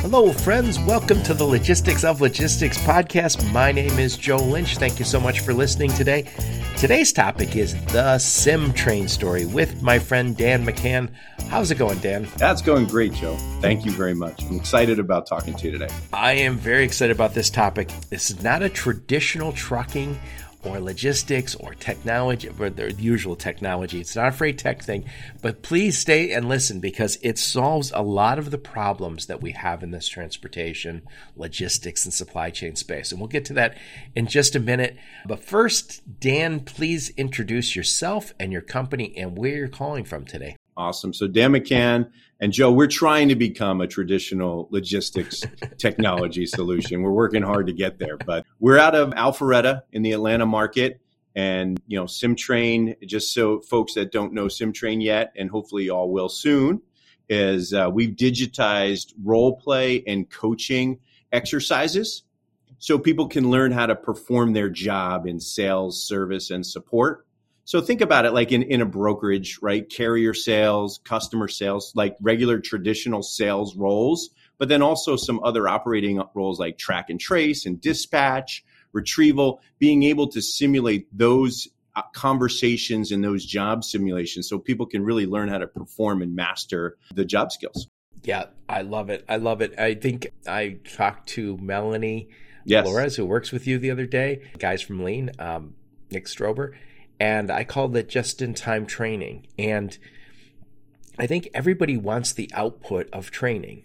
Hello, friends. Welcome to the Logistics of Logistics podcast. My name is Joe Lynch. Thank you so much for listening today. Today's topic is the Symtrain story with my friend Dan McCann. How's it going, Dan? That's going great, Joe. Thank you very much. I'm excited about talking to you today. I am very excited about this topic. This is not a traditional trucking or logistics or technology, or the usual technology. It's not a freight tech thing, but please stay and listen because it solves a lot of the problems that we have in this transportation, logistics, and supply chain space. And we'll get to that in just a minute. But first, Dan, please introduce yourself and your company and where you're calling from today. Awesome. So Dan McCann and Joe, we're trying to become a traditional logistics technology solution. We're working hard to get there, but we're out of Alpharetta in the Atlanta market. And, you know, Symtrain, just so folks that don't know Symtrain yet, and hopefully all will soon, is we've digitized role play and coaching exercises so people can learn how to perform their job in sales, service, and support. So think about it like in a brokerage, right? Carrier sales, customer sales, like regular traditional sales roles, but then also some other operating roles like track and trace and dispatch, retrieval, being able to simulate those conversations and those job simulations so people can really learn how to perform and master the job skills. Yeah, I love it. I love it. I think I talked to Melanie Flores, who works with you the other day, guys from Lean, Nick Strober. And I called it just-in-time training. And I think everybody wants the output of training.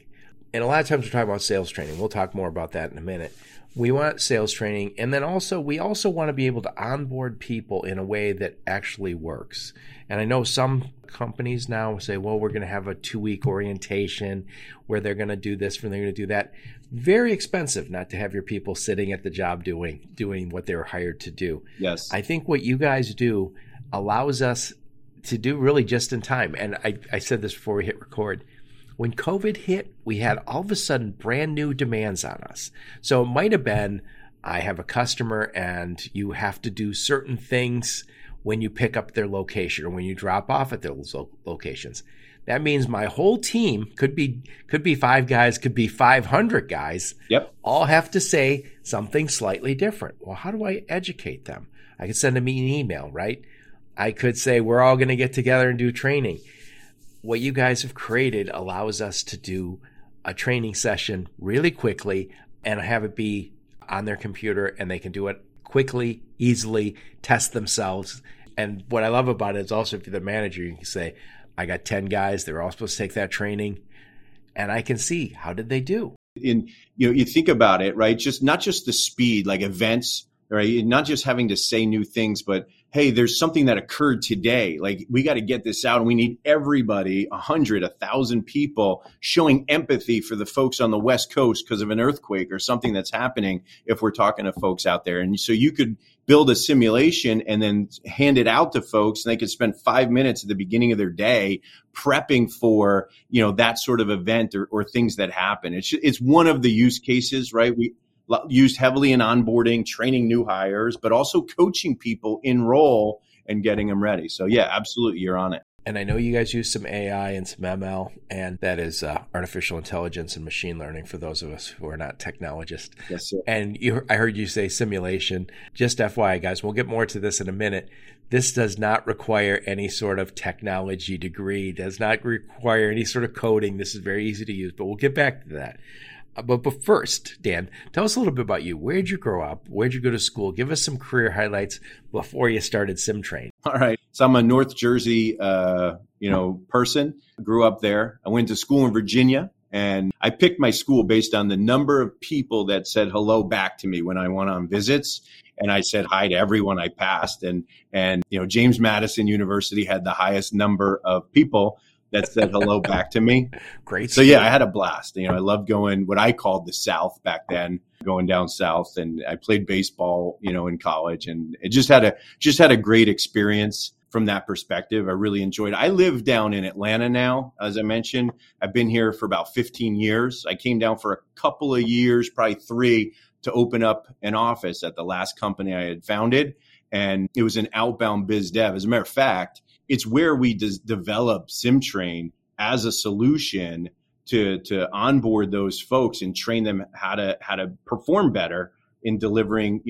And a lot of times we're talking about sales training. We'll talk more about that in a minute. We want sales training. And then also, we also want to be able to onboard people in a way that actually works. And I know some companies now say, well, we're going to have a 2-week orientation where they're going to do this and they're going to do that. Very expensive not to have your people sitting at the job doing what they were hired to do. Yes. I think what you guys do allows us to do really just in time. And I said this before we hit record. When COVID hit, we had all of a sudden brand new demands on us. So it might have been, I have a customer and you have to do certain things when you pick up their location or when you drop off at their locations. That means my whole team could be 5 guys, could be 500 guys. Yep. All have to say something slightly different. Well, how do I educate them? I could send them an email, right? I could say, we're all going to get together and do training. What you guys have created allows us to do a training session really quickly and have it be on their computer, and they can do it quickly, easily, test themselves. And what I love about it is also if you're the manager, you can say, I got 10 guys, they're all supposed to take that training, and I can see how did they do. And you know, you think about it, right? Just not just the speed, like events, right? Not just having to say new things, but hey, there's something that occurred today. Like we got to get this out, and we need everybody, 100, 1,000 people showing empathy for the folks on the West Coast because of an earthquake or something that's happening if we're talking to folks out there. And so you could build a simulation and then hand it out to folks, and they could spend 5 minutes at the beginning of their day prepping for, you know, that sort of event or things that happen. It's one of the use cases, right? We used heavily in onboarding, training new hires, but also coaching people in role and getting them ready. So yeah, absolutely. You're on it. And I know you guys use some AI and some ML, and that is artificial intelligence and machine learning for those of us who are not technologists. Yes, sir. And I heard you say simulation. Just FYI, guys, we'll get more to this in a minute. This does not require any sort of technology degree, does not require any sort of coding. This is very easy to use, but we'll get back to that. But first, Dan, tell us a little bit about you. Where'd you grow up? Where'd you go to school? Give us some career highlights before you started Symtrain. All right. So I'm a North Jersey, person. I grew up there. I went to school in Virginia, and I picked my school based on the number of people that said hello back to me when I went on visits. And I said hi to everyone I passed. And you know, James Madison University had the highest number of people that said hello back to me. Great. So yeah, I had a blast. You know, I loved going what I called the South back then, going down South, and I played baseball, you know, in college, and it just had a great experience. from that perspective. I really enjoyed it. I live down in Atlanta now, as I mentioned. I've been here for about 15 years. I came down for a couple of years, probably 3, to open up an office at the last company I had founded. And it was an outbound biz dev. As a matter of fact, it's where we developed Symtrain as a solution to onboard those folks and train them how to perform better in delivering,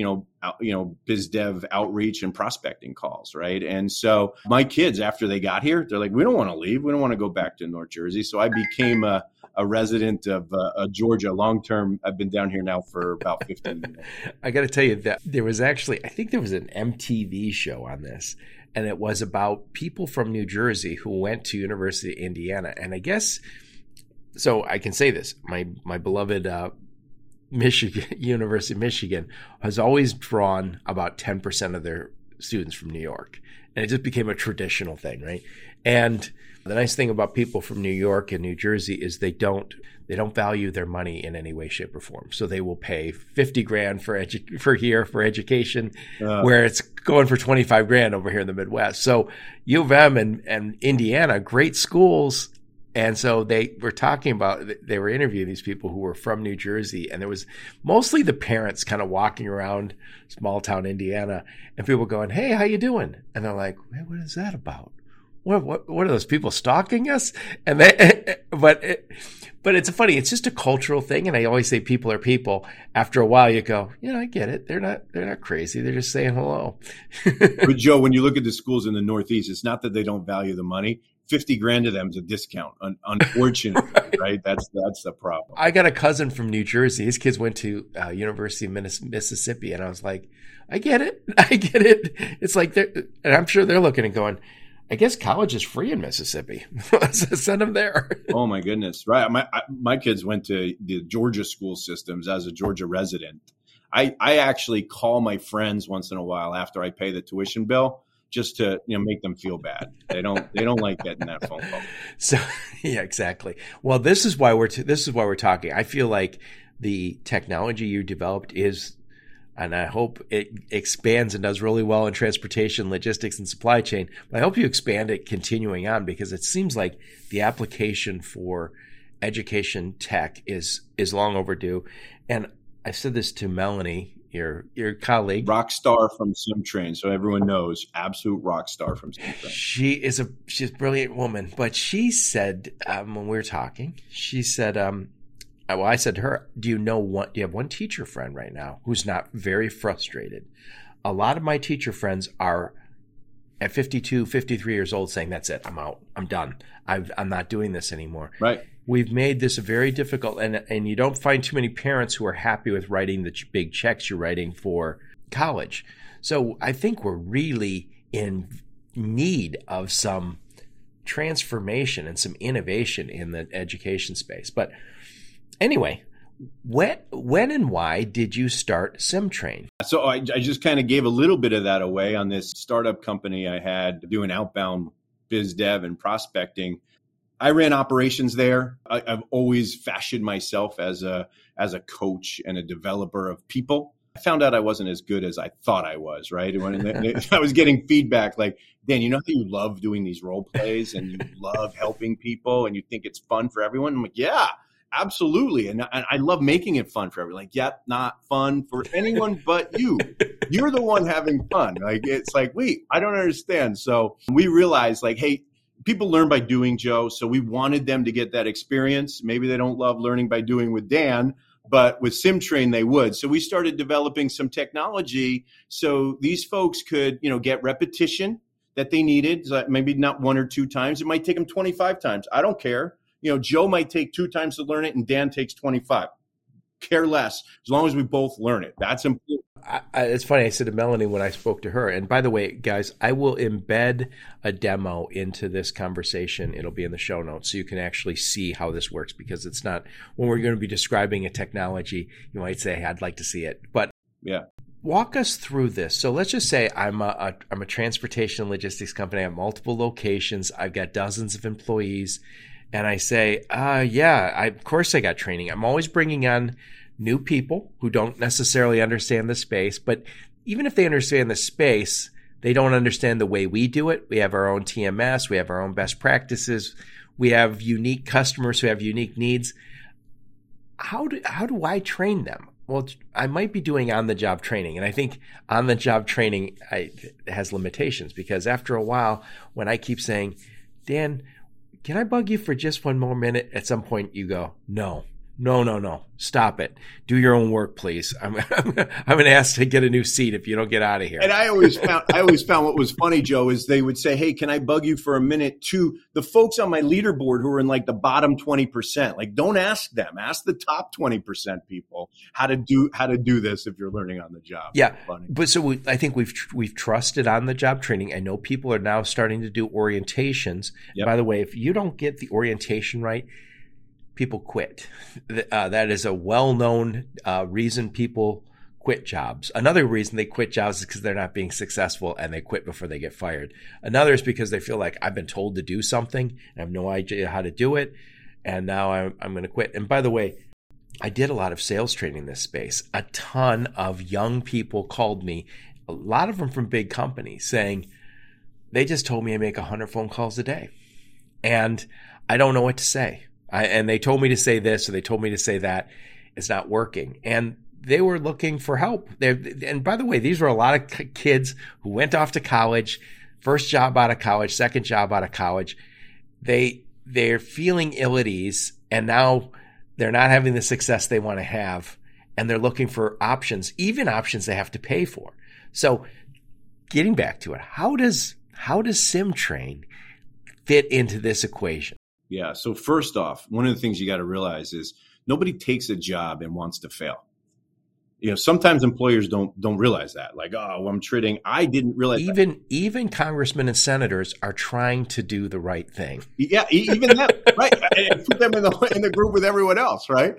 biz dev outreach and prospecting calls, right? And so my kids, after they got here, they're like, we don't want to leave. We don't want to go back to North Jersey. So I became a resident of Georgia long-term. I've been down here now for about 15 years. I got to tell you that there was actually, I think there was an MTV show on this, and it was about people from New Jersey who went to University of Indiana. And I guess, so I can say this, my beloved University of Michigan has always drawn about 10% of their students from New York. And it just became a traditional thing, right? And the nice thing about people from New York and New Jersey is they don't value their money in any way, shape, or form. So they will pay $50,000 for education, where it's going for $25,000 over here in the Midwest. So U of M and Indiana, great schools. And so they were interviewing these people who were from New Jersey, and there was mostly the parents kind of walking around small town Indiana, and people going, "Hey, how you doing?" And they're like, "What is that about? What are those people stalking us?" And but it's funny. It's just a cultural thing, and I always say people are people. After a while, you go, I get it. They're not crazy. They're just saying hello. But Joe, when you look at the schools in the Northeast, it's not that they don't value the money. $50,000 to them is a discount, unfortunately, right? That's the problem. I got a cousin from New Jersey. His kids went to University of Mississippi, and I was like, I get it. It's like, and I'm sure they're looking and going, I guess college is free in Mississippi. Send them there. Oh my goodness, right? My kids went to the Georgia school systems as a Georgia resident. I actually call my friends once in a while after I pay the tuition bill, just to make them feel bad. They don't like getting that phone call. So yeah, exactly. Well, this is why we're talking. I feel like the technology you developed is, and I hope it expands and does really well in transportation, logistics, and supply chain. But I hope you expand it continuing on, because it seems like the application for education tech is long overdue. And I said this to Melanie, your colleague, rock star from Symtrain, so everyone knows, absolute rock star from Symtrain. She's a brilliant woman, but she said when we were talking, she said, I said to her, do you have one teacher friend right now who's not very frustrated? A lot of my teacher friends are at 52, 53 years old saying, that's it, I'm out, I'm done, I'm not doing this anymore. Right. We've made this very difficult, and you don't find too many parents who are happy with writing the big checks you're writing for college. So I think we're really in need of some transformation and some innovation in the education space. But anyway, when and why did you start Symtrain? So I just kind of gave a little bit of that away on this startup company I had doing outbound biz dev and prospecting. I ran operations there. I've always fashioned myself as a coach and a developer of people. I found out I wasn't as good as I thought I was, right? And I was getting feedback like, Dan, you know how you love doing these role plays and you love helping people and you think it's fun for everyone? I'm like, yeah, absolutely. And I love making it fun for everyone. Like, yeah, not fun for anyone but you. You're the one having fun. Like, it's like, wait, I don't understand. So we realized like, hey, people learn by doing, Joe. So we wanted them to get that experience. Maybe they don't love learning by doing with Dan, but with Symtrain, they would. So we started developing some technology so these folks could, get repetition that they needed. So maybe not 1 or 2 times. It might take them 25 times. I don't care. Joe might take 2 times to learn it and Dan takes 25. Care less, as long as we both learn it. That's important. It's funny. I said to Melanie when I spoke to her, and by the way, guys, I will embed a demo into this conversation. It'll be in the show notes so you can actually see how this works, because it's not, when we're going to be describing a technology, you might say, hey, I'd like to see it. But yeah, walk us through this. So let's just say I'm a transportation logistics company. I have multiple locations. I've got dozens of employees. And I say, of course I got training. I'm always bringing on new people who don't necessarily understand the space, but even if they understand the space, They don't understand the way we do it. We have our own TMS. We have our own best practices. We have unique customers who have unique needs. How do I train them? Well, I might be doing on-the-job training. And I think on-the-job training has limitations, because after a while, when I keep saying, Dan, can I bug you for just one more minute? At some point, you go, no. Stop it. Do your own work, please. I'm going to ask to get a new seat if you don't get out of here. And I always found what was funny, Joe, is they would say, hey, can I bug you for a minute, to the folks on my leaderboard who are in like the bottom 20%. Like, don't ask them. Ask the top 20% people how to do this if you're learning on the job. Yeah. But so I think we've trusted on the job training. I know people are now starting to do orientations. Yep. By the way, if you don't get the orientation right, people quit. That is a well-known reason people quit jobs. Another reason they quit jobs is because they're not being successful, and they quit before they get fired. Another is because they feel like, I've been told to do something and I have no idea how to do it, and now I'm going to quit. And by the way, I did a lot of sales training in this space. A ton of young people called me, a lot of them from big companies, saying, they just told me I make 100 phone calls a day and I don't know what to say. And they told me to say this, or they told me to say that. It's not working. And they were looking for help. And by the way, these were a lot of kids who went off to college, first job out of college, second job out of college. They're feeling ill at ease, and now they're not having the success they want to have, and they're looking for options, even options they have to pay for. So getting back to it, how does Symtrain fit into this equation? Yeah. So first off, one of the things you got to realize is nobody takes a job and wants to fail. You know, sometimes employers don't realize that. Like, oh, I'm trading. I didn't realize even congressmen and senators are trying to do the right thing. Yeah, even that, right? And put them in the group with everyone else, right?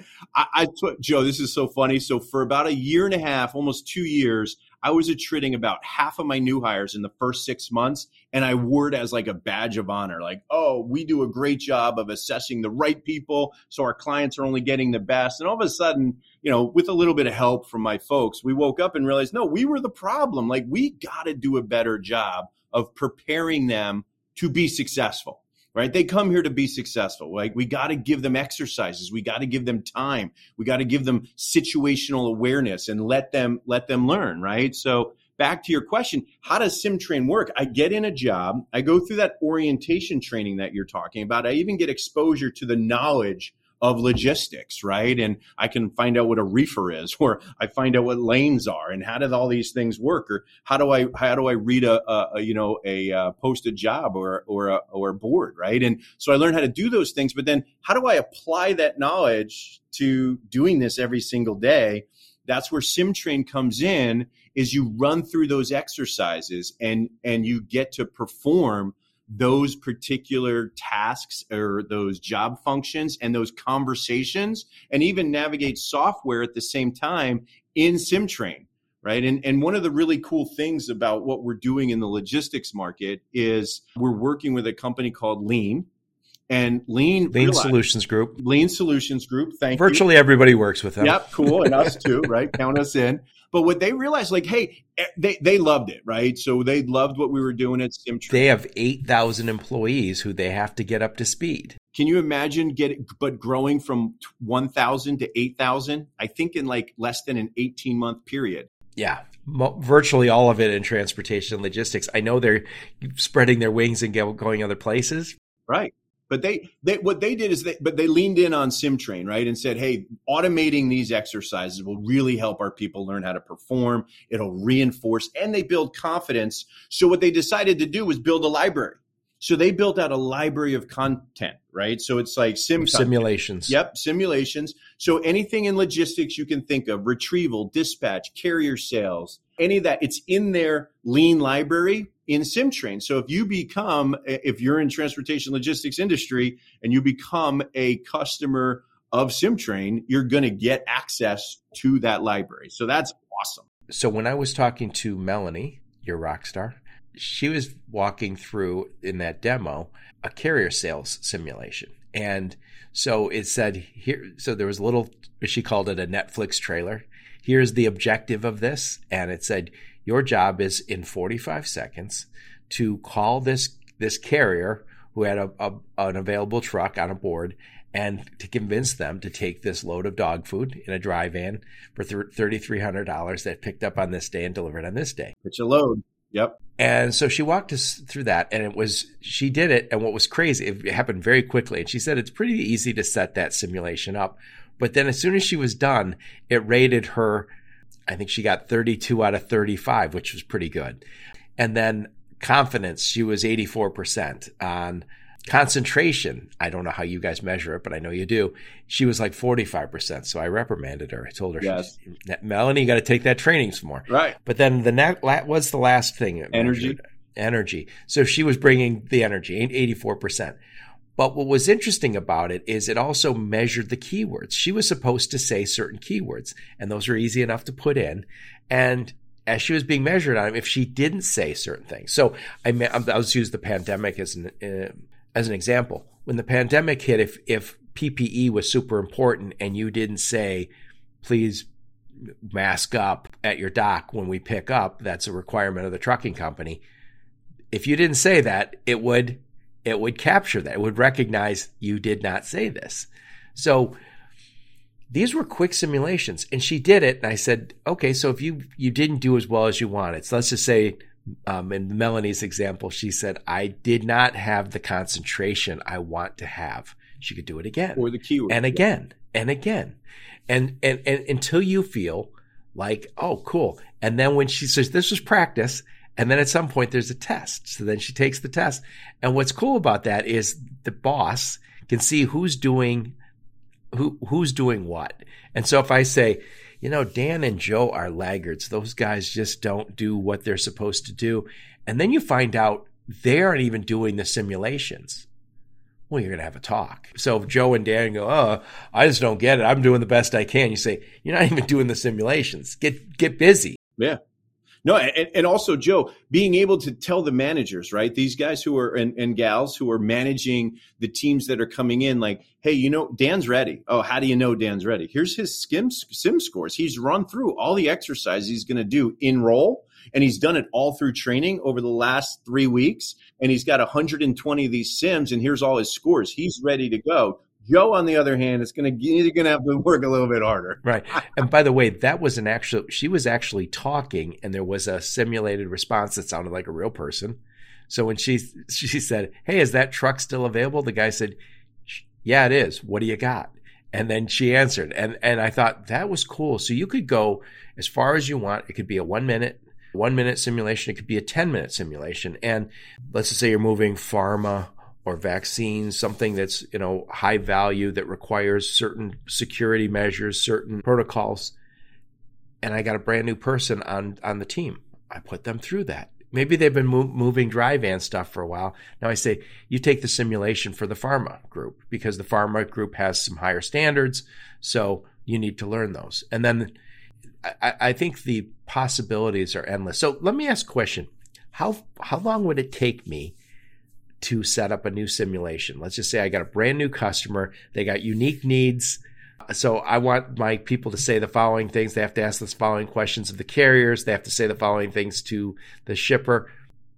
Joe, this is so funny. So for about a year and a half, almost 2 years, I was attriting about half of my new hires in the first 6 months, and I wore it as like a badge of honor. Like, oh, we do a great job of assessing the right people, so our clients are only getting the best. And all of a sudden, you know, with a little bit of help from my folks, we woke up and realized, no, we were the problem. Like, we got to do a better job of preparing them to be successful. Right? They come here to be successful. Like, we got to give them exercises. We got to give them time. We got to give them situational awareness and let them learn. Right? So back to your question, how does Symtrain work? I get in a job. I go through that orientation training that you're talking about. I even get exposure to the knowledge of logistics, right? And I can find out what a reefer is, or I find out what lanes are, and how do all these things work, or how do I read a posted job or a board, right? And so I learned how to do those things, but then how do I apply that knowledge to doing this every single day? That's where Symtrain comes in, is you run through those exercises and you get to perform those particular tasks or those job functions and those conversations, and even navigate software at the same time in Symtrain, right? And one of the really cool things about what we're doing in the logistics market is we're working with a company called Lean. And Lean Solutions Group. Virtually everybody works with them. Yep, cool. And us too, right? Count us in. But what they realized, like, hey, they loved it, right? So they loved what we were doing at Symtrain. They have 8,000 employees who they have to get up to speed. Can you imagine growing from 1,000 to 8,000? I think in like less than an 18-month period. Yeah. Virtually all of it in transportation and logistics. I know they're spreading their wings and going other places. Right. But what they did is they leaned in on Symtrain, right, and said, hey, automating these exercises will really help our people learn how to perform. It'll reinforce, and they build confidence. So what they decided to do was build a library. So they built out a library of content, right? So it's like simulations. Yep, simulations. So anything in logistics you can think of, retrieval, dispatch, carrier sales, any of that, it's in their Lean library in Symtrain. So if you're in transportation logistics industry and you become a customer of Symtrain, you're going to get access to that library. So that's awesome. So when I was talking to Melanie, your rock star, she was walking through in that demo a carrier sales simulation. And so it said here, so there was she called it a Netflix trailer. Here's the objective of this. And it said, Your job is in 45 seconds to call this carrier who had an available truck on a board and to convince them to take this load of dog food in a dry van for $3,300 that picked up on this day and delivered on this day. It's a load. Yep. And so she walked us through that, and she did it. And what was crazy, it happened very quickly. And she said, it's pretty easy to set that simulation up. But then as soon as she was done, it rated her, I think she got 32 out of 35, which was pretty good. And then confidence, she was 84% on concentration. I don't know how you guys measure it, but I know you do. She was like 45%. So I reprimanded her. I told her, yes, Melanie, you got to take that training some more. Right. But then what's the last thing? Energy. So she was bringing the energy, 84%. But what was interesting about it is it also measured the keywords. She was supposed to say certain keywords, and those are easy enough to put in. And as she was being measured on them, if she didn't say certain things. So I'll use the pandemic as an example. When the pandemic hit, if PPE was super important and you didn't say, please mask up at your dock when we pick up, that's a requirement of the trucking company. If you didn't say that, it would capture that. It would recognize you did not say this. So these were quick simulations, and she did it. And I said, okay, so if you didn't do as well as you wanted, so let's just say in Melanie's example, she said, I did not have the concentration I want to have. She could do it again. Or the keyword. And again, and again. And until you feel like, oh, cool. And then when she says, this was practice, and then at some point there's a test. So then she takes the test. And what's cool about that is the boss can see who's doing what. And so if I say, Dan and Joe are laggards, those guys just don't do what they're supposed to do. And then you find out they aren't even doing the simulations. Well, you're going to have a talk. So if Joe and Dan go, oh, I just don't get it. I'm doing the best I can. You say, you're not even doing the simulations. Get busy. Yeah. No, and also, Joe, being able to tell the managers, right, these guys who are and gals who are managing the teams that are coming in, like, hey, Dan's ready. Oh, how do you know Dan's ready? Here's his sim scores. He's run through all the exercises he's going to do in roll, and he's done it all through training over the last 3 weeks, and he's got 120 of these sims, and here's all his scores. He's ready to go. Joe, on the other hand, is going to have to work a little bit harder. Right. And by the way, that was she was actually talking, and there was a simulated response that sounded like a real person. So when she said, hey, is that truck still available? The guy said, yeah, it is. What do you got? And then she answered. And I thought that was cool. So you could go as far as you want. It could be a 1-minute simulation. It could be a 10-minute simulation. And let's just say you're moving pharma or vaccines, something that's, high value that requires certain security measures, certain protocols. And I got a brand new person on the team. I put them through that. Maybe they've been moving dry van stuff for a while. Now I say, you take the simulation for the pharma group because the pharma group has some higher standards. So you need to learn those. And then I think the possibilities are endless. So let me ask a question. How long would it take me to set up a new simulation? Let's just say I got a brand new customer. They got unique needs. So I want my people to say the following things. They have to ask the following questions of the carriers. They have to say the following things to the shipper.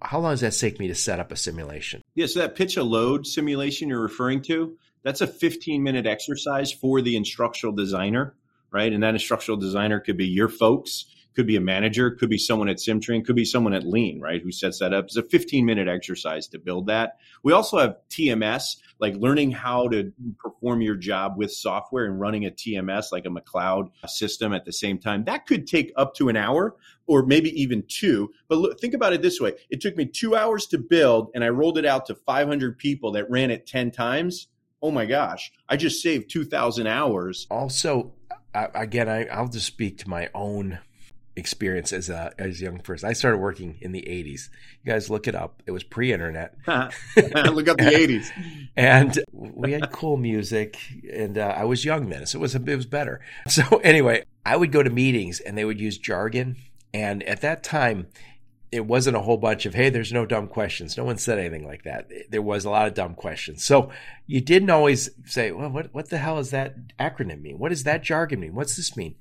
How long does that take me to set up a simulation? Yeah, so that pitch a load simulation you're referring to, that's a 15-minute exercise for the instructional designer, right? And that instructional designer could be your folks, could be a manager, could be someone at Symtrain, could be someone at Lean, right, who sets that up. It's a 15-minute exercise to build that. We also have TMS, like learning how to perform your job with software and running a TMS, like a McCloud system at the same time. That could take up to an hour or maybe even two. But look, think about it this way. It took me 2 hours to build, and I rolled it out to 500 people that ran it 10 times. Oh, my gosh. I just saved 2,000 hours. Also, again, I'll just speak to my own experience as a young person. I started working in the 80s. You guys look it up. It was pre-internet. Look up the 80s. And we had cool music, and I was young then, so it was better. So anyway, I would go to meetings, and they would use jargon. And at that time, it wasn't a whole bunch of, hey, there's no dumb questions. No one said anything like that. There was a lot of dumb questions. So you didn't always say, well, what the hell does that acronym mean? What does that jargon mean? What's this mean?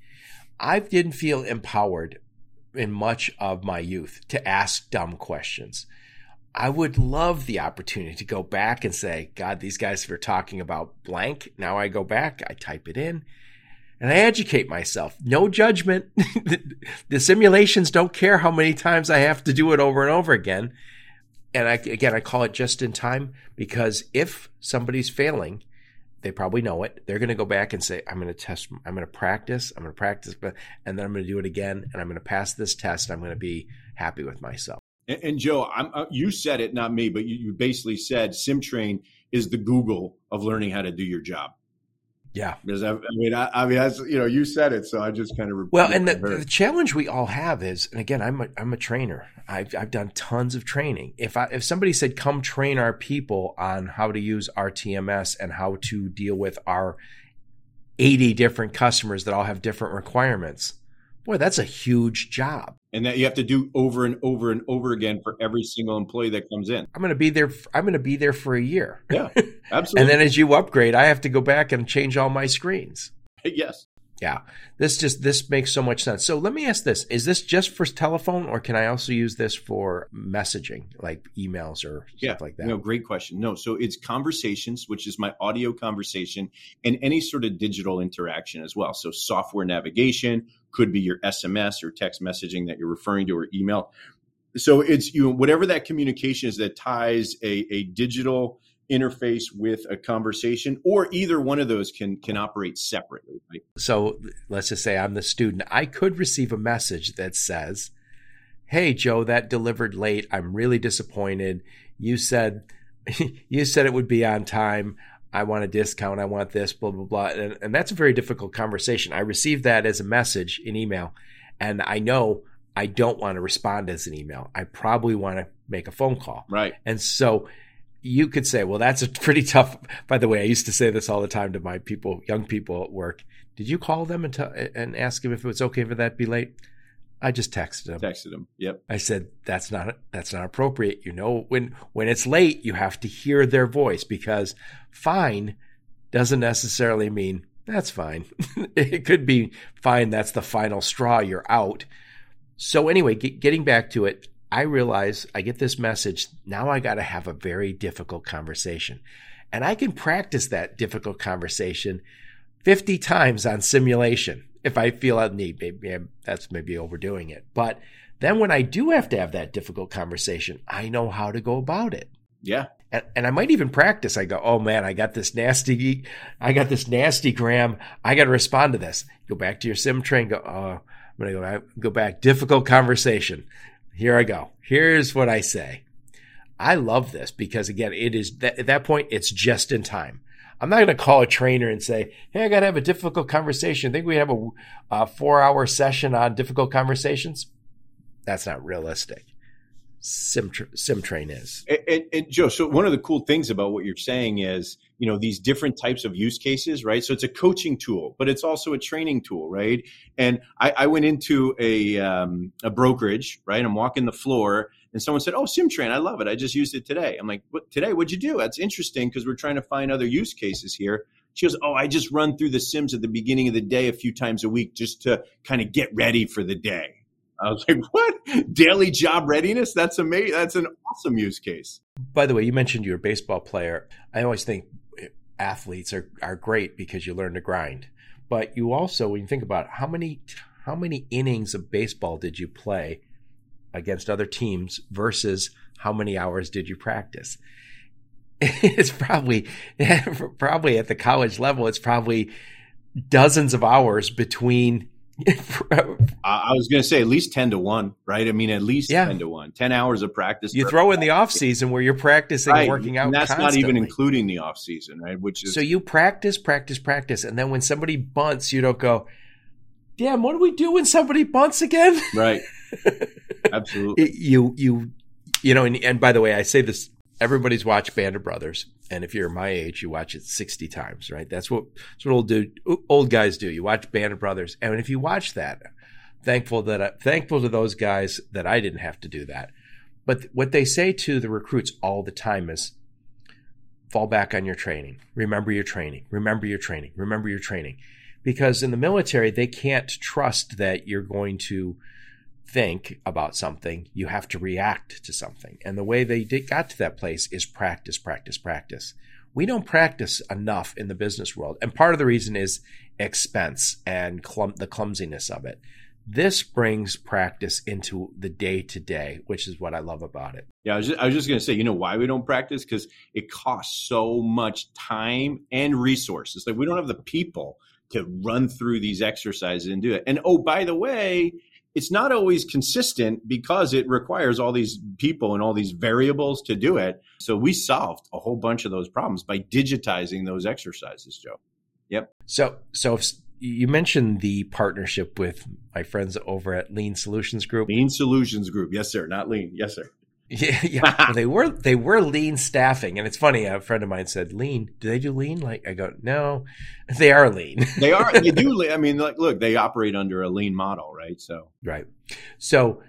I didn't feel empowered in much of my youth to ask dumb questions. I would love the opportunity to go back and say, God, these guys were talking about blank. Now I go back, I type it in, and I educate myself. No judgment. The simulations don't care how many times I have to do it over and over again. And I call it just in time, because if somebody's failing, they probably know it. They're going to go back and say, I'm going to test, I'm going to practice, and then I'm going to do it again, and I'm going to pass this test. I'm going to be happy with myself. And Joe, you said it, not me, but you basically said Symtrain is the Google of learning how to do your job. Yeah, because you said it, so I just kind of And the challenge we all have is, and again, I'm a trainer. I've done tons of training. If somebody said, "Come train our people on how to use our TMS and how to deal with our 80 different customers that all have different requirements," boy, that's a huge job, and that you have to do over and over and over again for every single employee that comes in. I'm going to be there for a year. Yeah, absolutely. And then as you upgrade, I have to go back and change all my screens. Yes. Yeah. This makes so much sense. So let me ask this: is this just for telephone, or can I also use this for messaging, like emails or stuff like that? No, great question. No, so it's conversations, which is my audio conversation, and any sort of digital interaction as well. So software navigation. Could be your SMS or text messaging that you're referring to, or email. So it's whatever that communication is that ties a digital interface with a conversation, or either one of those can operate separately. Right? So let's just say I'm the student. I could receive a message that says, "Hey, Joe, that delivered late. I'm really disappointed. You said it would be on time. I want a discount. I want this, blah, blah, blah." And that's a very difficult conversation. I received that as a message in email, and I know I don't want to respond as an email. I probably want to make a phone call. Right. And so you could say, well, that's a pretty tough, by the way, I used to say this all the time to my people, young people at work. Did you call them and ask them if it was okay for that to be late? I just texted him. Yep. I said, that's not appropriate. When it's late, you have to hear their voice, because fine doesn't necessarily mean that's fine. It could be fine. That's the final straw. You're out. So anyway, getting back to it, I realize I get this message. Now I got to have a very difficult conversation, and I can practice that difficult conversation 50 times on simulation. If I feel I need, that's maybe overdoing it. But then when I do have to have that difficult conversation, I know how to go about it. Yeah. And I might even practice. I go, oh man, I got this nasty gram. I got to respond to this. Go back to your Symtrain. Go, oh, I'm going to go back. Difficult conversation. Here I go. Here's what I say. I love this because, again, it is at that point, it's just in time. I'm not going to call a trainer and say, hey, I got to have a difficult conversation. I think we have a 4-hour session on difficult conversations. That's not realistic. Symtrain is. And Joe, so one of the cool things about what you're saying is, these different types of use cases, right? So it's a coaching tool, but it's also a training tool, right? And I went into a brokerage, right? I'm walking the floor, and someone said, "Oh, Symtrain, I love it. I just used it today." I'm like, "What today? What'd you do?" That's interesting because we're trying to find other use cases here. She goes, "Oh, I just run through the sims at the beginning of the day a few times a week just to kind of get ready for the day." I was like, what? Daily job readiness? That's amazing. That's an awesome use case. By the way, you mentioned you're a baseball player. I always think athletes are great because you learn to grind. But you also, when you think about it, how many innings of baseball did you play against other teams versus how many hours did you practice? It's probably at the college level, it's probably dozens of hours between. I was going to say at least 10-1, right? I mean, at least 10-1, 10 hours of practice. You throw in the off season where you're practicing and working out. And that's constantly. Not even including the off season, right? Which is so you practice. And then when somebody bunts, you don't go, damn, what do we do when somebody bunts again? Right. Absolutely. And by the way, I say this, everybody's watched Band of Brothers. And if you're my age, you watch it 60 times, right? That's what old guys do. You watch Band of Brothers. And if you watch that, thankful to those guys that I didn't have to do that. But what they say to the recruits all the time is, fall back on your training. Remember your training. Remember your training. Remember your training. Because in the military, they can't trust that you're going to think about something, you have to react to something. And the way they got to that place is practice, practice, practice. We don't practice enough in the business world. And part of the reason is expense and the clumsiness of it. This brings practice into the day-to-day, which is what I love about it. Yeah, I was just going to say, you know why we don't practice? Because it costs so much time and resources. Like, we don't have the people to run through these exercises and do it. And oh, by the way, it's not always consistent because it requires all these people and all these variables to do it. So we solved a whole bunch of those problems by digitizing those exercises, Joe. Yep. So if you mentioned the partnership with my friends over at Lean Solutions Group. Lean Solutions Group. Yes, sir. Not lean. Yes, sir. Yeah. Well, they were lean staffing. And it's funny, a friend of mine said, lean, do they do lean? Like, I go, no, they are lean. They do lean. I mean, like, look, they operate under a lean model, right? So. Right. So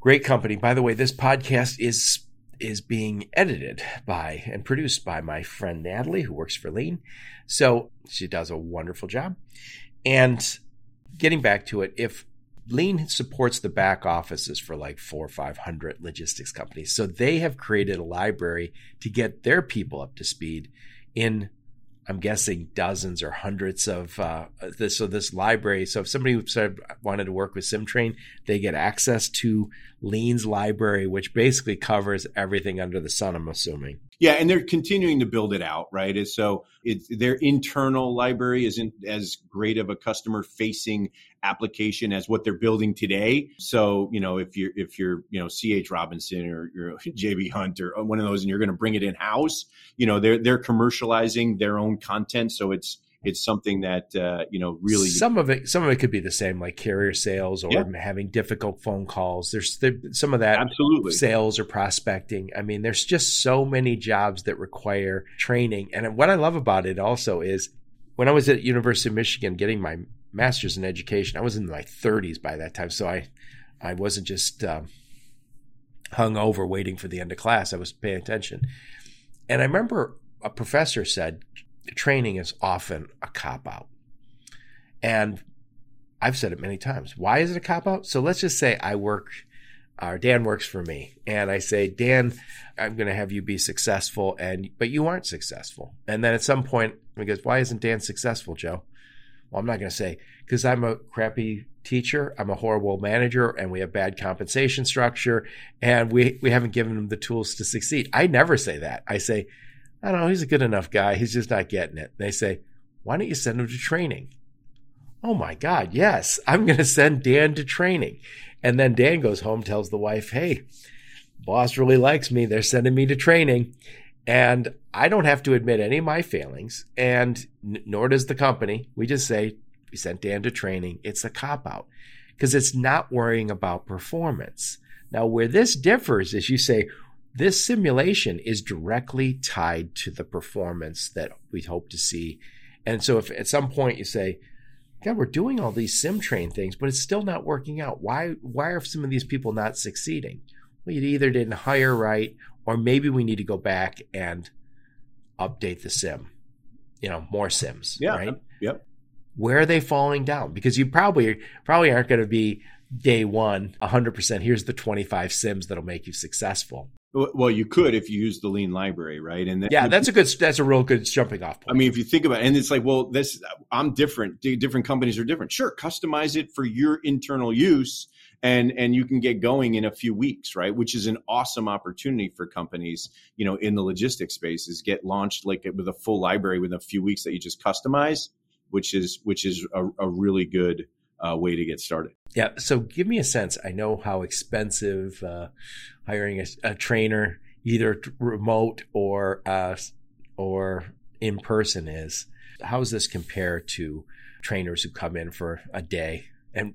great company. By the way, this podcast is being edited by and produced by my friend Natalie, who works for Lean. So she does a wonderful job. And getting back to it, if Lean supports the back offices for like 400 or 500 logistics companies. So they have created a library to get their people up to speed in, I'm guessing, dozens or hundreds of this. So this library. So if somebody said wanted to work with Symtrain, they get access to Lean's library, which basically covers everything under the sun, I'm assuming. Yeah, and they're continuing to build it out, right? And so their internal library isn't as great of a customer-facing application as what they're building today. So, you know, if you're, you know, C.H. Robinson or you're J.B. Hunt or one of those, and you're going to bring it in-house, you know, they're commercializing their own content, so it's something that, you know, really... Some of it could be the same, like carrier sales or having difficult phone calls. There's some of that. Absolutely. Sales or prospecting. I mean, there's just so many jobs that require training. And what I love about it also is when I was at University of Michigan getting my master's in education, I was in my 30s by that time. So I wasn't just hung over waiting for the end of class. I was paying attention. And I remember a professor said, training is often a cop-out. And I've said it many times. Why is it a cop-out? So let's just say Dan works for me. And I say, Dan, I'm going to have you be successful, but you aren't successful. And then at some point, he goes, why isn't Dan successful, Joe? Well, I'm not going to say, because I'm a crappy teacher, I'm a horrible manager, and we have bad compensation structure, and we haven't given him the tools to succeed. I never say that. I say, I don't know, he's a good enough guy. He's just not getting it. They say, why don't you send him to training? Oh my God, yes, I'm going to send Dan to training. And then Dan goes home, tells the wife, hey, boss really likes me. They're sending me to training. And I don't have to admit any of my failings, and nor does the company. We just say, we sent Dan to training. It's a cop-out because it's not worrying about performance. Now, where this differs is you say, this simulation is directly tied to the performance that we hope to see. And so if at some point you say, God, we're doing all these Symtrain things, but it's still not working out. Why are some of these people not succeeding? Well, you either didn't hire right, or maybe we need to go back and update the sim, you know, more sims, right? Yep. Where are they falling down? Because you probably aren't going to be day one, 100%. Here's the 25 sims that'll make you successful. Well, you could if you use the Lean library, right? And that's a real good jumping off point. I mean, if you think about it, and it's like, well, I'm different. Different companies are different. Sure, customize it for your internal use, and you can get going in a few weeks, right? Which is an awesome opportunity for companies, you know, in the logistics space, is get launched like with a full library within a few weeks that you just customize, which is a really good way to get started. Yeah. So give me a sense. I know how expensive hiring a trainer, either remote or in person, is. How does this compare to trainers who come in for a day and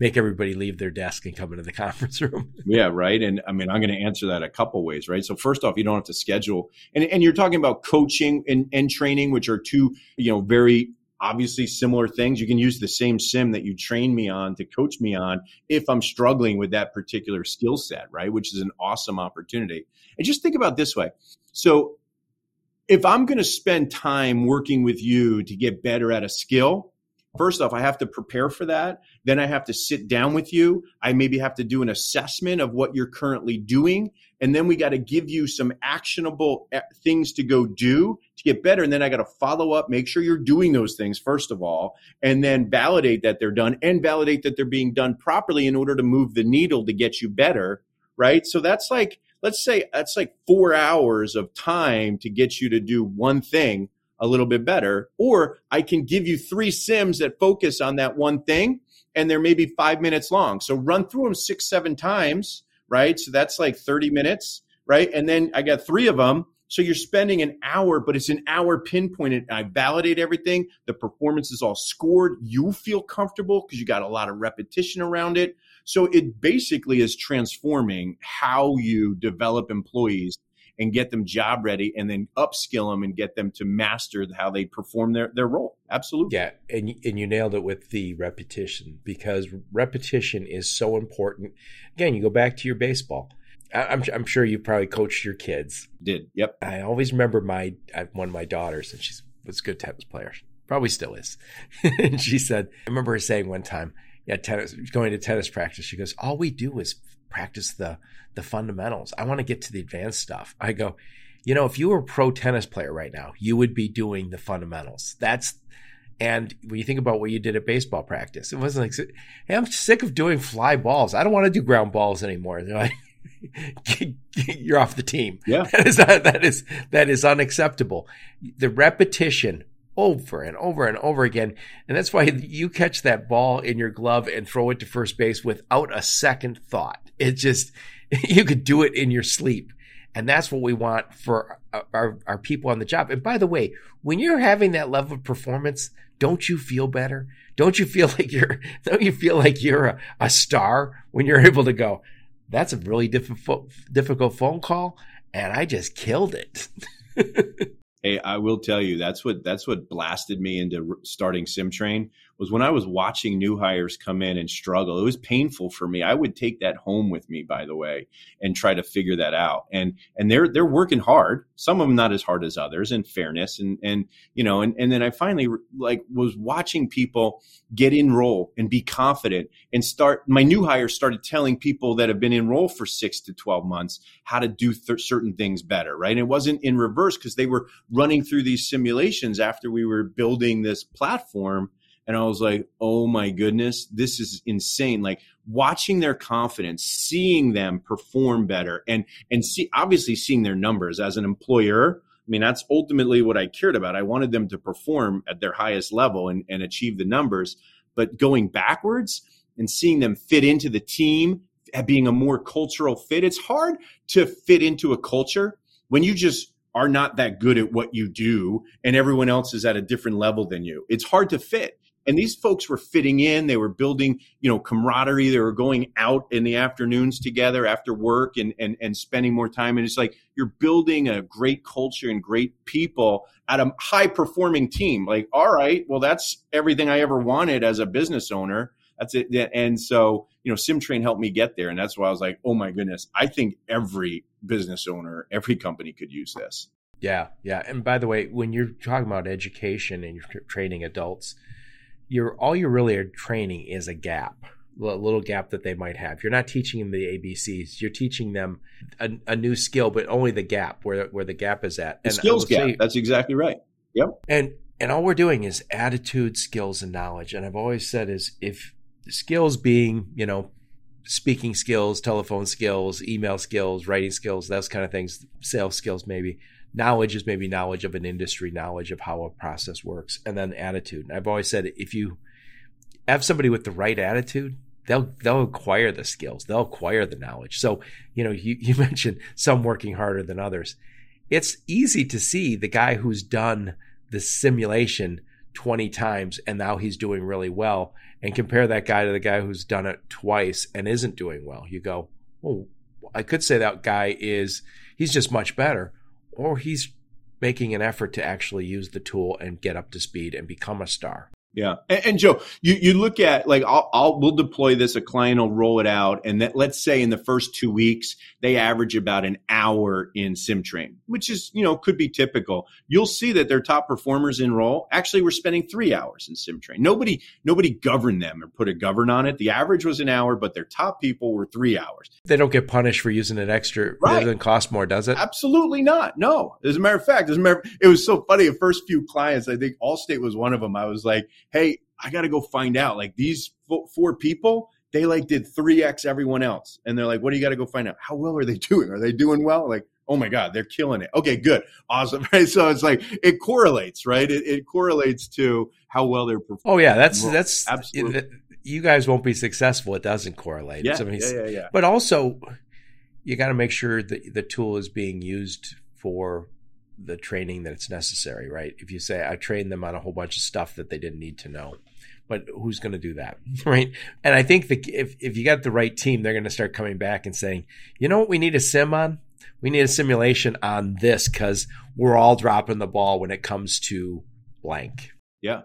make everybody leave their desk and come into the conference room? Yeah, right. And I mean, I'm going to answer that a couple ways, right? So first off, you don't have to schedule. And you're talking about coaching and training, which are two, you know, very obviously similar things. You can use the same sim that you train me on to coach me on if I'm struggling with that particular skill set, right? Which is an awesome opportunity. And just think about this way. So if I'm going to spend time working with you to get better at a skill, First off, I have to prepare for that. Then I have to sit down with you. I maybe have to do an assessment of what you're currently doing. And then we got to give you some actionable things to go do to get better. And then I got to follow up, make sure you're doing those things, first of all, and then validate that they're done and validate that they're being done properly in order to move the needle to get you better, right? So that's like, let's say that's like 4 hours of time to get you to do one thing a little bit better, or I can give you 3 sims that focus on that one thing, and they're maybe 5 minutes long. So run through them 6, 7 times, right? So that's like 30 minutes, right? And then I got 3 of them. So you're spending an hour, but it's an hour pinpointed. I validate everything. The performance is all scored. You feel comfortable because you got a lot of repetition around it. So it basically is transforming how you develop employees and get them job ready and then upskill them and get them to master how they perform their role. Absolutely. Yeah. And you nailed it with the repetition, because repetition is so important. Again, you go back to your baseball. I'm sure you probably coached your kids. Did. Yep. I always remember one of my daughters, and she was a good tennis player. Probably still is. And she said, I remember her saying one time, yeah, tennis, going to tennis practice. She goes, all we do is practice the fundamentals. I want to get to the advanced stuff. I go, if you were a pro tennis player right now, you would be doing the fundamentals. And when you think about what you did at baseball practice, it wasn't like, hey, I'm sick of doing fly balls. I don't want to do ground balls anymore. They're like, you're off the team. Yeah. That is unacceptable. The repetition over and over and over again. And that's why you catch that ball in your glove and throw it to first base without a second thought. It just, you could do it in your sleep. And that's what we want for our people on the job. And by the way, when you're having that level of performance, don't you feel better? Don't you feel like you're a star when you're able to go, that's a really difficult phone call, and I just killed it. Hey, I will tell you, that's what blasted me into starting Symtrain was when I was watching new hires come in and struggle. It was painful for me. I would take that home with me, by the way, and try to figure that out. And they're working hard. Some of them not as hard as others, in fairness. And then I finally was watching people get in role and be confident and my new hires started telling people that have been in role for 6 to 12 months, how to do certain things better. Right. And it wasn't in reverse because they were running through these simulations after we were building this platform. And I was like, oh my goodness, this is insane. Like watching their confidence, seeing them perform better and obviously seeing their numbers as an employer. I mean, that's ultimately what I cared about. I wanted them to perform at their highest level and achieve the numbers, but going backwards and seeing them fit into the team, being a more cultural fit. It's hard to fit into a culture when you just are not that good at what you do and everyone else is at a different level than you. It's hard to fit. And these folks were fitting in. They were building, camaraderie. They were going out in the afternoons together after work and spending more time. And it's like you're building a great culture and great people at a high-performing team. Like, all right, well, that's everything I ever wanted as a business owner. That's it. And so, Symtrain helped me get there. And that's why I was like, oh, my goodness, I think every business owner, every company could use this. Yeah, yeah. And by the way, when you're talking about education and you're training adults, all you're really training is a gap, a little gap that they might have. You're not teaching them the ABCs. You're teaching them a new skill, but only the gap, where the gap is at. The skills gap. That's exactly right. Yep. And all we're doing is attitude, skills, and knowledge. And I've always said is if skills being, speaking skills, telephone skills, email skills, writing skills, those kind of things, sales skills maybe. Knowledge is maybe knowledge of an industry, knowledge of how a process works, and then attitude. And I've always said if you have somebody with the right attitude, they'll acquire the skills, they'll acquire the knowledge. So, you mentioned some working harder than others. It's easy to see the guy who's done the simulation 20 times and now he's doing really well, and compare that guy to the guy who's done it twice and isn't doing well. You go, oh, I could say that guy he's just much better. Or he's making an effort to actually use the tool and get up to speed and become a star. Yeah. And Joe, you look at like, we'll deploy this, a client will roll it out. And that, let's say in the first 2 weeks, they average about an hour in Symtrain, which is, could be typical. You'll see that their top performers enroll actually were spending 3 hours in Symtrain. Nobody governed them or put a govern on it. The average was an hour, but their top people were 3 hours. They don't get punished for using an extra. Right. It doesn't cost more, does it? Absolutely not. No. As a matter of fact, it was so funny. The first few clients, I think Allstate was one of them. I was like, hey, I got to go find out, like, these four people, they like did 3x everyone else. And they're like, what do you got to go find out? How well are they doing? Are they doing well? Like, oh my God, they're killing it. Okay, good. Awesome. Right. So it's like, it correlates, right? It correlates to how well they're performing. Oh yeah. That's absolutely. You guys won't be successful. It doesn't correlate. Yeah. But also you got to make sure that the tool is being used for the training that it's necessary, right? If you say, I trained them on a whole bunch of stuff that they didn't need to know, but who's going to do that, right? And I think if you got the right team, they're going to start coming back and saying, you know what we need a sim on? We need a simulation on this because we're all dropping the ball when it comes to blank. Yeah.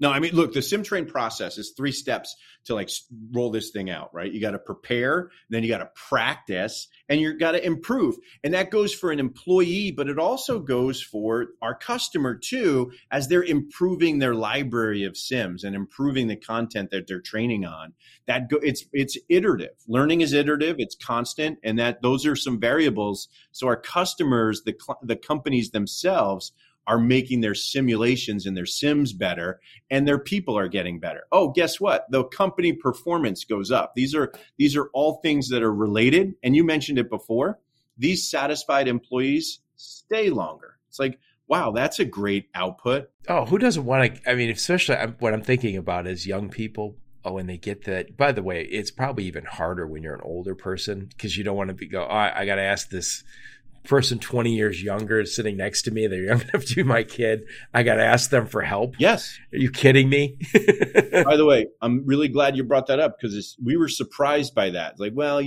No, I mean, look, the Symtrain process is 3 steps to like roll this thing out, right? You got to prepare, then you got to practice, and you got to improve. And that goes for an employee, but it also goes for our customer too, as they're improving their library of sims and improving the content that they're training on. It's iterative. Learning is iterative. It's constant, and those are some variables. So our customers, the companies themselves, are making their simulations and their sims better, and their people are getting better. Oh, guess what? The company performance goes up. These are all things that are related. And you mentioned it before. These satisfied employees stay longer. It's like, wow, that's a great output. Oh, who doesn't want to? I mean, especially what I'm thinking about is young people. Oh, and they get that. By the way, it's probably even harder when you're an older person because you don't want to go, I got to ask this person 20 years younger sitting next to me. They're young enough to be my kid. I got to ask them for help. Yes. Are you kidding me? By the way, I'm really glad you brought that up because we were surprised by that. Like, well,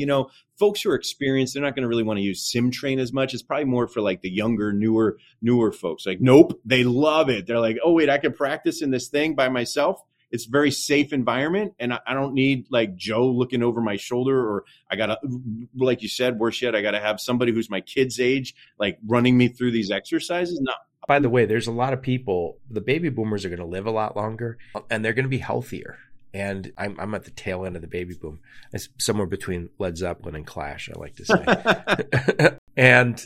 folks who are experienced, they're not going to really want to use Symtrain as much. It's probably more for like the younger, newer folks. Like, nope, they love it. They're like, oh wait, I can practice in this thing by myself. It's a very safe environment, and I don't need like Joe looking over my shoulder, or I got to, like you said, worse yet, I got to have somebody who's my kid's age, like running me through these exercises. No. By the way, there's a lot of people, the baby boomers are going to live a lot longer and they're going to be healthier. And I'm at the tail end of the baby boom. It's somewhere between Led Zeppelin and Clash, I like to say. And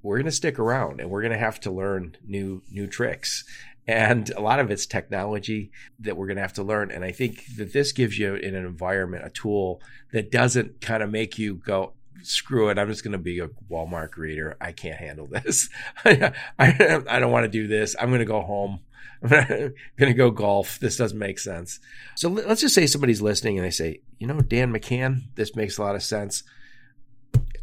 we're going to stick around, and we're going to have to learn new tricks. And a lot of it's technology that we're going to have to learn. And I think that this gives you in an environment, a tool that doesn't kind of make you go, screw it, I'm just going to be a Walmart greeter. I can't handle this. I don't want to do this. I'm going to go home. I'm going to go golf. This doesn't make sense. So let's just say somebody's listening and they say, Dan McCann, this makes a lot of sense.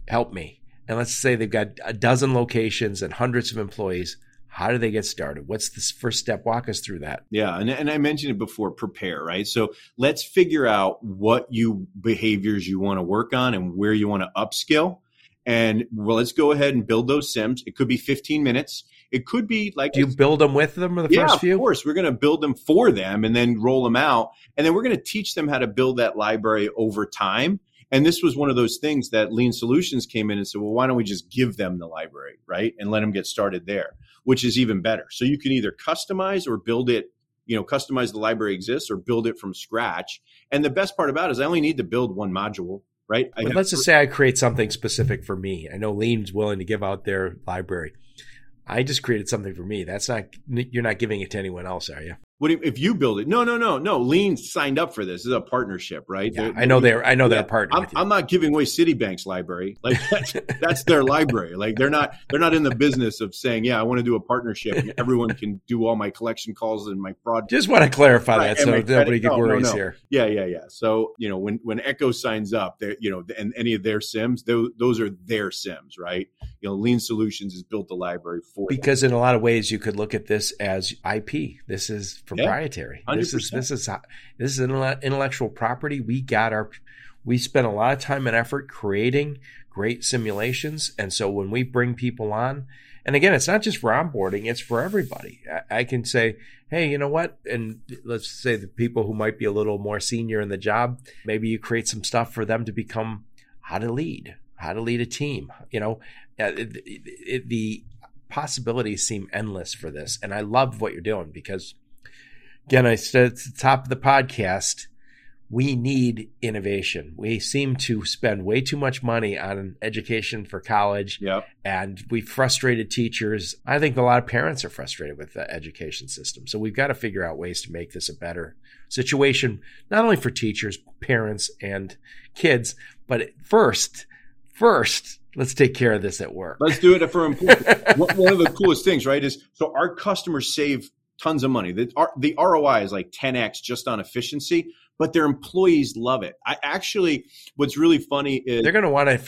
Help me. And let's say they've got a dozen locations and hundreds of employees. How do they get started? What's the first step? Walk us through that. Yeah. And I mentioned it before, prepare, right? So let's figure out what behaviors you want to work on and where you want to upskill. And well, let's go ahead and build those sims. It could be 15 minutes. It could be like, do you build them with them or the first few? Yeah, of course. We're going to build them for them and then roll them out. And then we're going to teach them how to build that library over time. And this was one of those things that Lean Solutions came in and said, well, why don't we just give them the library, right? And let them get started there, which is even better. So you can either customize or build it, customize the library exists or build it from scratch. And the best part about it is I only need to build one module, right? But let's just say I create something specific for me. I know Lean's willing to give out their library. I just created something for me. You're not giving it to anyone else, are you? What if you build it? No. Lean signed up for this. It's a partnership, right? Yeah, I know they're a partner. I'm not giving away Citibank's library. Like that's their library. Like they're not in the business of saying, yeah, I want to do a partnership and everyone can do all my collection calls and my fraud. Just want to clarify that so nobody gets worries here. Yeah. So when Echo signs up, and any of their sims, those are their sims, right? Lean Solutions has built the library for them. In a lot of ways you could look at this as IP. This is proprietary. Yeah, this is intellectual property. We spent a lot of time and effort creating great simulations, and so when we bring people on, And again, it's not just for onboarding, it's for everybody. I can say, hey, you know what? And let's say the people who might be a little more senior in the job, maybe you create some stuff for them to become how to lead a team. You know, the possibilities seem endless for this. And I love what you're doing because, again, I said at the top of the podcast, we need innovation. We seem to spend way too much money on education for college, and we've frustrated teachers. I think a lot of parents are frustrated with the education system. So we've got to figure out ways to make this a better situation, not only for teachers, parents, and kids, but first, let's take care of this at work. Let's do it for employees. One of the coolest things, right, is so our customers save tons of money. The ROI is like 10x just on efficiency, but their employees love it. I actually, what's really funny is they're going to want it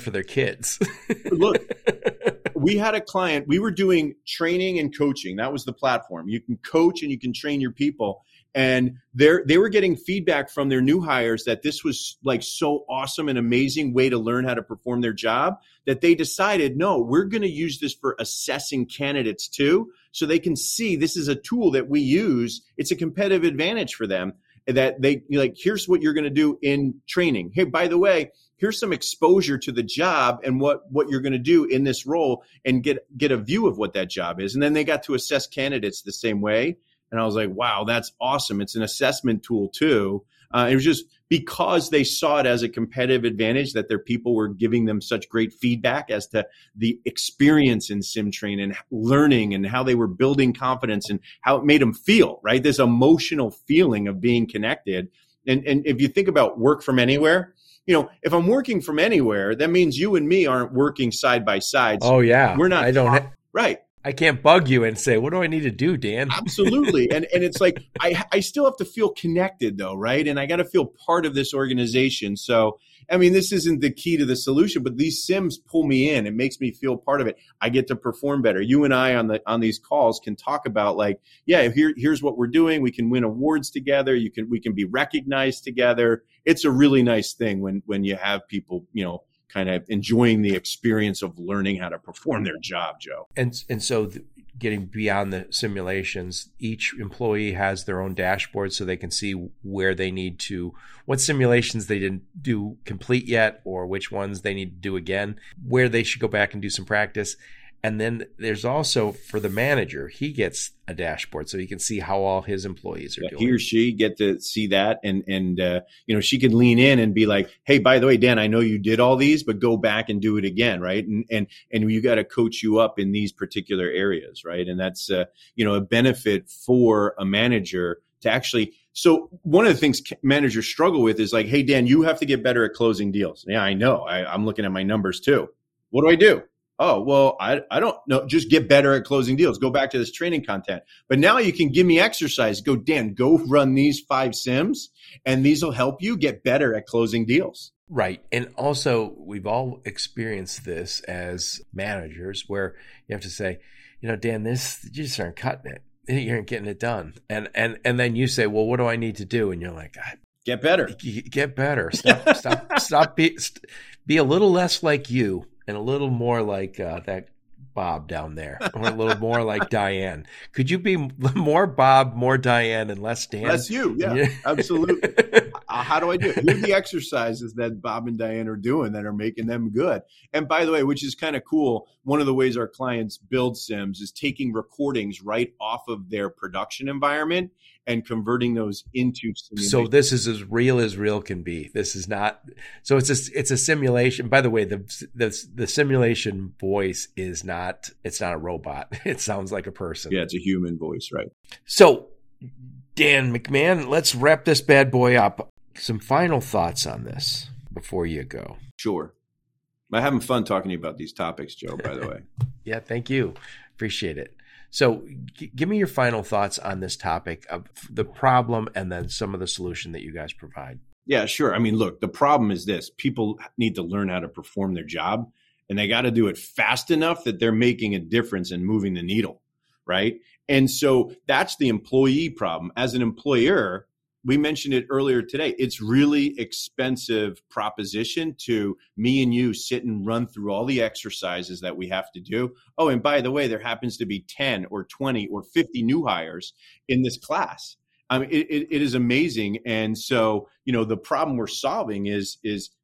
for their kids. Look, we had a client, we were doing training and coaching. That was the platform. You can coach and you can train your people. And they were getting feedback from their new hires that this was like so awesome and amazing way to learn how to perform their job that they decided, no, we're going to use this for assessing candidates too. So they can see this is a tool that we use. It's a competitive advantage for them that they like, here's what you're going to do in training. Hey, by the way, here's some exposure to the job and what you're going to do in this role and get a view of what that job is. And then they got to assess candidates the same way. And I was like, wow, that's awesome. It's an assessment tool too. It was just because they saw it as a competitive advantage that their people were giving them such great feedback as to the experience in Symtrain and learning and how they were building confidence and how it made them feel, right? This emotional feeling of being connected. And if you think about work from anywhere, you know, if I'm working from anywhere, that means you and me aren't working side by side. So we're not. I don't. Right. I can't bug you and say, what do I need to do, Dan? Absolutely. And it's like, I still have to feel connected though, right? And I got to feel part of this organization. So, I mean, this isn't the key to the solution, but these Sims pull me in. It makes me feel part of it. I get to perform better. You and I on these calls can talk about like, yeah, here's what we're doing. We can win awards together. We can be recognized together. It's a really nice thing when you have people, you know, kind of enjoying the experience of learning how to perform their job, Joe. And so getting beyond the simulations, each employee has their own dashboard so they can see where they need to, what simulations they didn't do complete yet, or which ones they need to do again, where they should go back and do some practice. And then there's also for the manager, he gets a dashboard so he can see how all his employees are doing. He or she get to see that. And you know, she can lean in and be like, hey, by the way, Dan, I know you did all these, but go back and do it again. Right. And you got to coach you up in these particular areas. Right. And that's, you know, a benefit for a manager to actually. So one of the things managers struggle with is like, hey, Dan, you have to get better at closing deals. Yeah, I know. I'm looking at my numbers too. What do I do? Oh, well, I don't know. Just get better at closing deals. Go back to this training content. But now you can give me exercise. Go, Dan, go run these 5 sims, and these will help you get better at closing deals. Right. And also, we've all experienced this as managers where you have to say, you know, Dan, you just aren't cutting it. You aren't getting it done. And then you say, well, what do I need to do? And you're like, get better. Get better. Stop. Stop. Be a little less like you. And a little more like that Bob down there, or a little more like Diane. Could you be more Bob, more Diane, and less Dan? That's you. Yeah, absolutely. How do I do it? Here are the exercises that Bob and Diane are doing that are making them good. And by the way, which is kind of cool, one of the ways our clients build Sims is taking recordings right off of their production environment and converting those into simulation. So this is as real can be. This is not, so it's a simulation. By the way, the simulation voice is not, it's not a robot. It sounds like a person. Yeah, it's a human voice, right? So Dan McCann, let's wrap this bad boy up. Some final thoughts on this before you go. Sure. I'm having fun talking to you about these topics, Joe, by the way. Yeah, thank you. Appreciate it. So give me your final thoughts on this topic of the problem and then some of the solution that you guys provide. Yeah, sure. I mean, look, the problem is this. People need to learn how to perform their job, and they got to do it fast enough that they're making a difference and moving the needle, right? And so that's the employee problem. As an employer, we mentioned it earlier today. It's really expensive proposition to me and you sit and run through all the exercises that we have to do. Oh, and by the way, there happens to be 10 or 20 or 50 new hires in this class. I mean, it is amazing. And so, you know, the problem we're solving is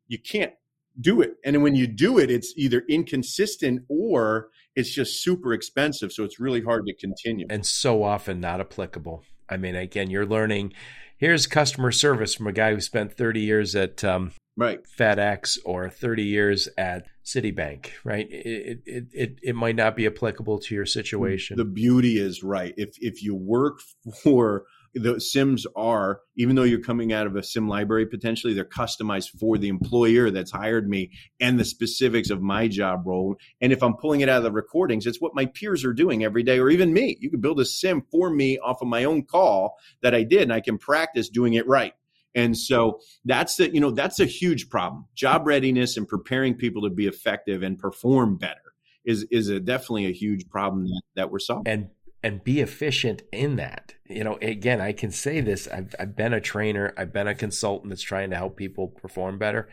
you can't do it. And when you do it, it's either inconsistent or it's just super expensive. So it's really hard to continue. And so often not applicable. I mean, again, you're learning, here's customer service from a guy who spent 30 years at FedEx or 30 years at Citibank, right? It might not be applicable to your situation. The beauty is, right, if you work for the SIMs are, even though you're coming out of a SIM library, potentially they're customized for the employer that's hired me and the specifics of my job role. And if I'm pulling it out of the recordings, it's what my peers are doing every day, or even me. You can build a SIM for me off of my own call that I did, and I can practice doing it right. And so that's a huge problem. Job readiness and preparing people to be effective and perform better is definitely a huge problem that we're solving. And be efficient in that. You know, again, I can say this, I've been a trainer, I've been a consultant that's trying to help people perform better.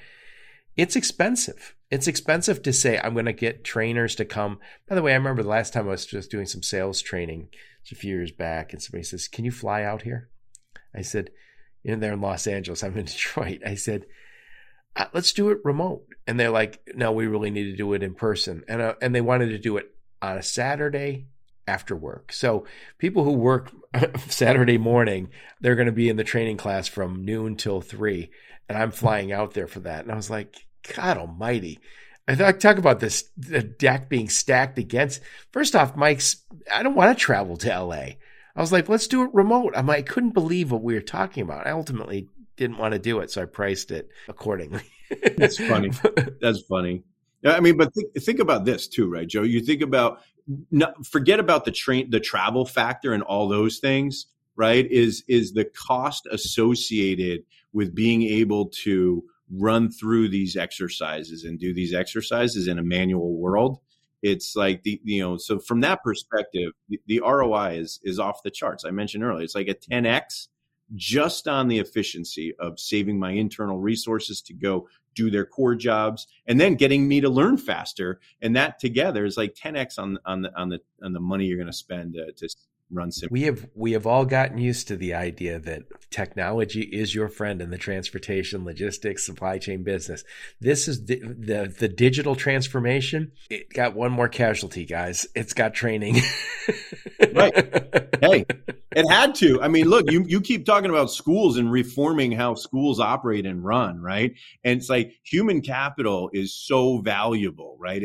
It's expensive. It's expensive to say, I'm going to get trainers to come. By the way, I remember the last time I was just doing some sales training a few years back, and somebody says, can you fly out here? I said, they're in Los Angeles, I'm in Detroit. I said, let's do it remote. And they're like, no, we really need to do it in person. And they wanted to do it on a Saturday after work. So people who work Saturday morning, they're going to be in the training class from noon till 3. And I'm flying out there for that. And I was like, God almighty. I thought, talk about this, the deck being stacked against. First off, I don't want to travel to LA. I was like, let's do it remote. I couldn't believe what we were talking about. I ultimately didn't want to do it. So I priced it accordingly. That's funny. That's funny. I mean, but think about this too, right, Joe? You think about, forget about the travel factor and all those things, right? Is the cost associated with being able to run through these exercises and do these exercises in a manual world? It's like so from that perspective, the ROI is off the charts. I mentioned earlier, it's like a 10x just on the efficiency of saving my internal resources to go do their core jobs, and then getting me to learn faster. And that together is like 10x on the money you're going to spend to run Symtrain. We have all gotten used to the idea that technology is your friend in the transportation, logistics, supply chain business. This is the digital transformation. It got one more casualty, guys. It's got training. Right. Hey, it had to. I mean, look, you keep talking about schools and reforming how schools operate and run, right? And it's like human capital is so valuable, right?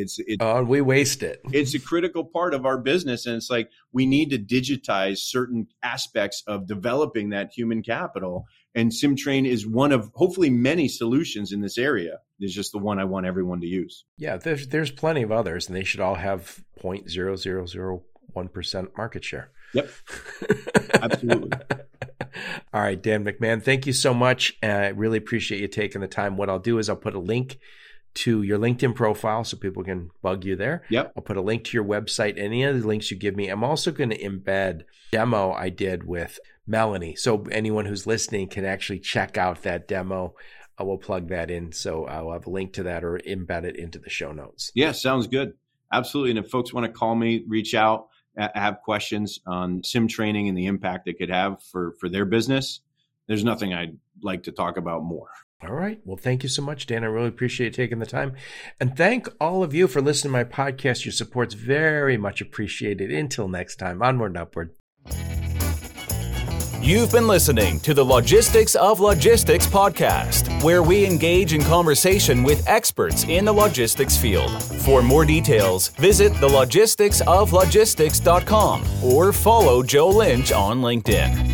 We waste it. It's a critical part of our business. And it's like we need to digitize certain aspects of developing that human capital. And Symtrain is one of hopefully many solutions in this area. It's just the one I want everyone to use. Yeah, there's plenty of others, and they should all have 0.0001% market share. Yep. Absolutely. All right, Dan McCann, thank you so much. I really appreciate you taking the time. What I'll do is I'll put a link to your LinkedIn profile so people can bug you there. Yep. I'll put a link to your website, any of the links you give me. I'm also going to embed demo I did with Melanie. So anyone who's listening can actually check out that demo. I will plug that in. So I'll have a link to that or embed it into the show notes. Yeah, sounds good. Absolutely. And if folks want to call me, reach out, have questions on SIM training and the impact it could have for their business, there's nothing I'd like to talk about more. All right. Well, thank you so much, Dan. I really appreciate taking the time. And thank all of you for listening to my podcast. Your support's very much appreciated. Until next time, onward and upward. You've been listening to the Logistics of Logistics podcast, where we engage in conversation with experts in the logistics field. For more details, visit thelogisticsoflogistics.com or follow Joe Lynch on LinkedIn.